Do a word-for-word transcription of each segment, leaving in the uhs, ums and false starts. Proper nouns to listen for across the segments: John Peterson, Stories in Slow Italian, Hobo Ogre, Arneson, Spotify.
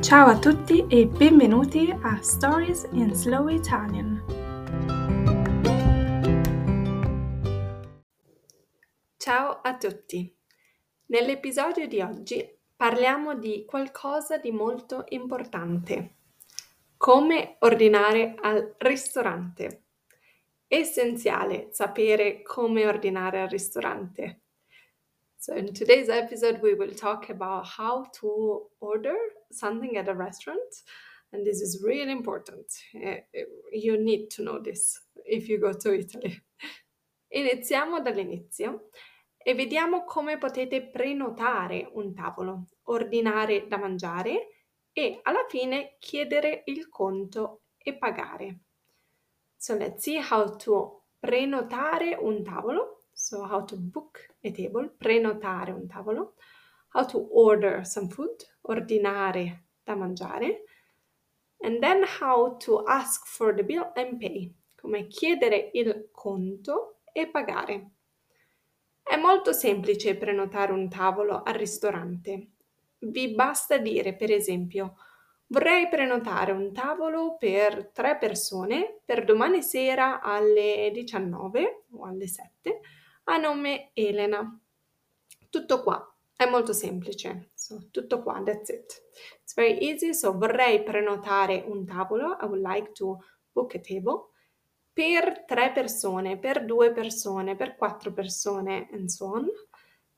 Ciao a tutti e benvenuti a Stories in Slow Italian. Ciao a tutti. Nell'episodio di oggi parliamo di qualcosa di molto importante: come ordinare al ristorante. Essenziale sapere come ordinare al ristorante. So in today's episode, we will talk about how to order something at a restaurant. And this is really important. You need to know this if you go to Italy. Iniziamo dall'inizio e vediamo come potete prenotare un tavolo, ordinare da mangiare e alla fine chiedere il conto e pagare. So let's see how to prenotare un tavolo. So how to book a table, prenotare un tavolo, how to order some food, ordinare da mangiare, and then how to ask for the bill and pay, come chiedere il conto e pagare. È molto semplice prenotare un tavolo al ristorante. Vi basta dire, per esempio, vorrei prenotare un tavolo per tre persone per domani sera alle diciannove o alle sette, a nome Elena. Tutto qua, è molto semplice. So, tutto qua, that's it. It's very easy. So, vorrei prenotare un tavolo, I would like to book a table, per tre persone, per due persone, per quattro persone, and so on,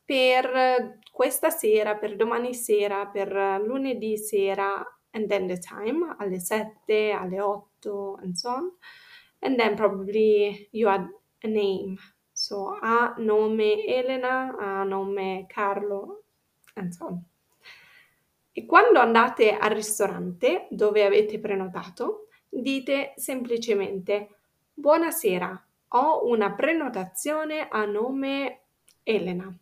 per questa sera, per domani sera, per lunedì sera, and then the time, alle sette, alle otto, and so on. And then probably you add a name. So, a nome Elena, a nome Carlo, and so on. E quando andate al ristorante dove avete prenotato, dite semplicemente buonasera, ho una prenotazione a nome Elena.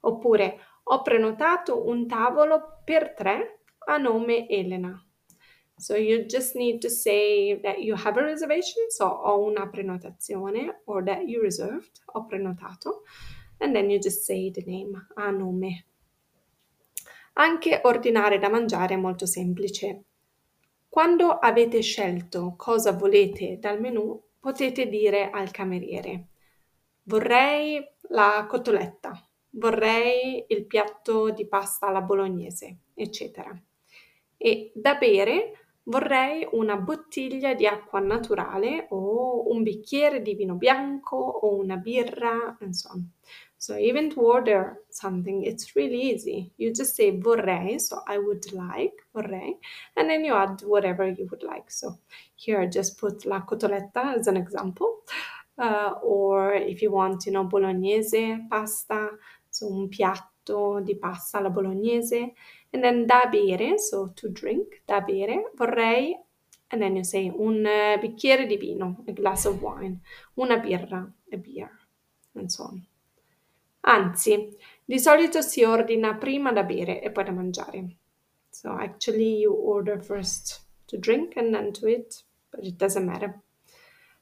Oppure ho prenotato un tavolo per tre a nome Elena. So you just need to say that you have a reservation, so ho una prenotazione, or that you reserved, ho prenotato, and then you just say the name, a nome. Anche ordinare da mangiare è molto semplice. Quando avete scelto cosa volete dal menù, potete dire al cameriere, vorrei la cotoletta, vorrei il piatto di pasta alla bolognese, eccetera. E da bere vorrei una bottiglia di acqua naturale o un bicchiere di vino bianco o una birra, and so on. So even to order something, it's really easy. You just say vorrei, so I would like, vorrei, and then you add whatever you would like. So here I just put la cotoletta as an example. Uh, or if you want, you know, bolognese pasta, so un piatto di pasta alla bolognese. And then da bere, so to drink, da bere, vorrei, and then you say un bicchiere di vino, a glass of wine, una birra, a beer, and so on. Anzi, di solito si ordina prima da bere e poi da mangiare. So actually you order first to drink and then to eat, but it doesn't matter.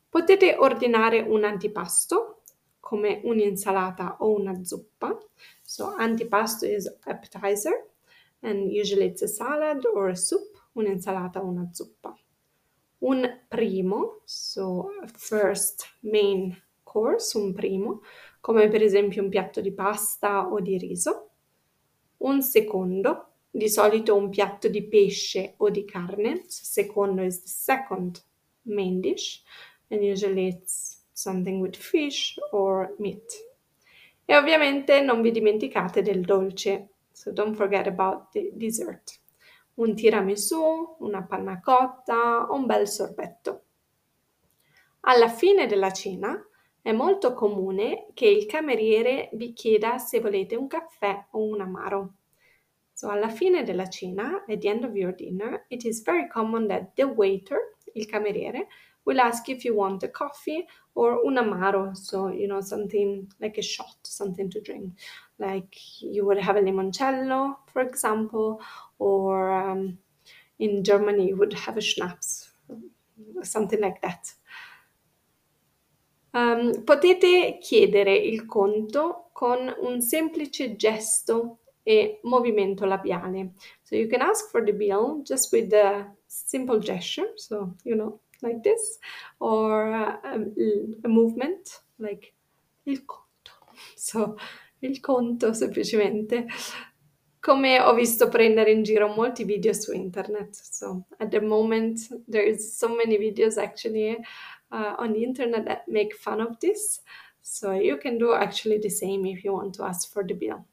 Potete ordinare un antipasto, come un'insalata o una zuppa. So antipasto is appetizer. And usually it's a salad or a soup, un'insalata o una zuppa. Un primo, so first main course, un primo, come per esempio un piatto di pasta o di riso. Un secondo, di solito un piatto di pesce o di carne. So secondo is the second main dish, and usually it's something with fish or meat. E ovviamente non vi dimenticate del dolce. So don't forget about the dessert. Un tiramisù, una panna cotta, un bel sorbetto. Alla fine della cena è molto comune che il cameriere vi chieda se volete un caffè o un amaro. So alla fine della cena, at the end of your dinner, it is very common that the waiter, il cameriere, will ask if you want a coffee or un amaro, so, you know, something like a shot, something to drink. Like you would have a limoncello, for example, or um, in Germany you would have a schnapps, something like that. Um, potete chiedere il conto con un semplice gesto e movimento labiale. So you can ask for the bill just with a simple gesture, so, you know, like this, or a, a movement, like il conto. So, il conto, semplicemente. Come ho visto prendere in giro molti video su internet. So, at the moment, there is so many videos actually uh, on the internet that make fun of this. So, you can do actually the same if you want to ask for the bill.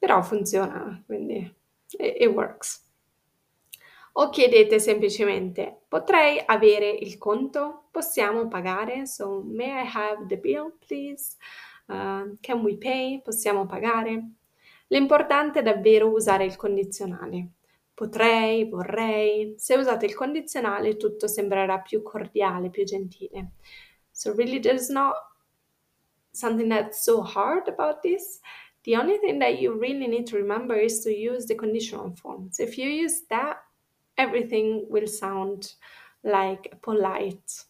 Però funziona, quindi it, it works. O chiedete semplicemente, potrei avere il conto? Possiamo pagare? So, may I have the bill, please? Uh, can we pay? Possiamo pagare? L'importante è davvero usare il condizionale. Potrei, vorrei. Se usate il condizionale tutto sembrerà più cordiale, più gentile. So really there's not something that's so hard about this. The only thing that you really need to remember is to use the conditional form. So if you use that, everything will sound like a polite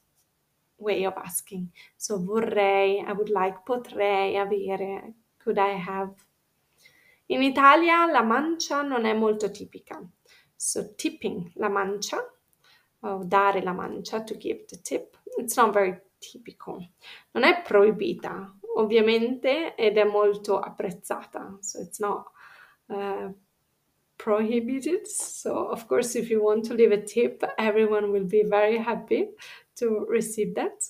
way of asking. So vorrei, I would like, potrei avere, could I have. In Italia la mancia non è molto tipica. So tipping la mancia, o dare la mancia, to give the tip, it's not very typical. Non è proibita, ovviamente, ed è molto apprezzata. So it's not uh, prohibited. So of course if you want to leave a tip, everyone will be very happy to receive that.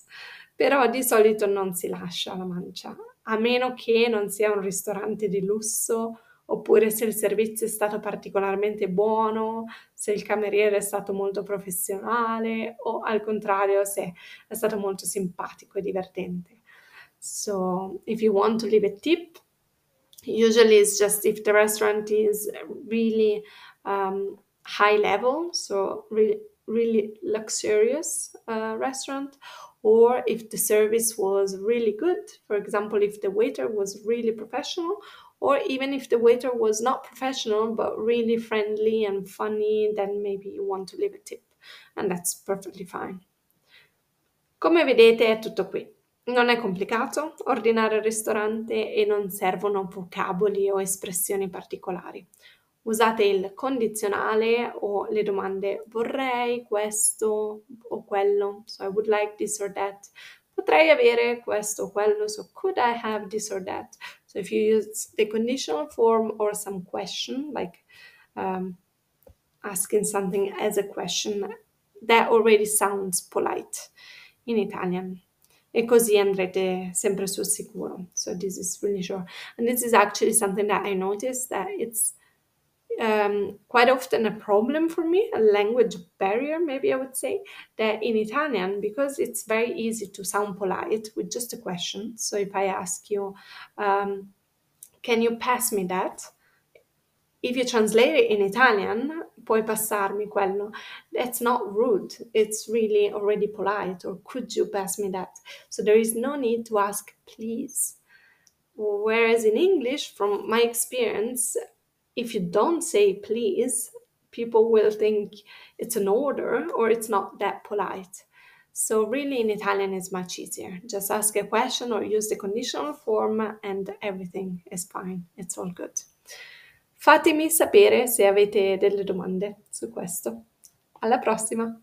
Però di solito non si lascia la mancia, a meno che non sia un ristorante di lusso, oppure se il servizio è stato particolarmente buono, se il cameriere è stato molto professionale, o al contrario se è stato molto simpatico e divertente. So, if you want to leave a tip, usually it's just if the restaurant is really um, high level, so really, really luxurious uh, restaurant, or if the service was really good, for example, if the waiter was really professional, or even if the waiter was not professional, but really friendly and funny, then maybe you want to leave a tip, and that's perfectly fine. Come vedete è tutto qui. Non è complicato ordinare al ristorante e non servono vocaboli o espressioni particolari. Usate il condizionale o le domande vorrei questo o quello, so I would like this or that, potrei avere questo o quello, so could I have this or that. So if you use the conditional form or some question, like um, asking something as a question, that already sounds polite in Italian. E così andrete sempre sul sicuro. So this is really sure. And this is actually something that I noticed that it's Um, quite often a problem for me, a language barrier maybe I would say, that in Italian, because it's very easy to sound polite with just a question. So if I ask you, um, can you pass me that? If you translate it in Italian, puoi passarmi quello, that's not rude, it's really already polite, or could you pass me that? So there is no need to ask please. Whereas in English, from my experience, if you don't say please, people will think it's an order or it's not that polite. So really in Italian it's much easier. Just ask a question or use the conditional form and everything is fine. It's all good. Fatemi sapere se avete delle domande su questo. Alla prossima!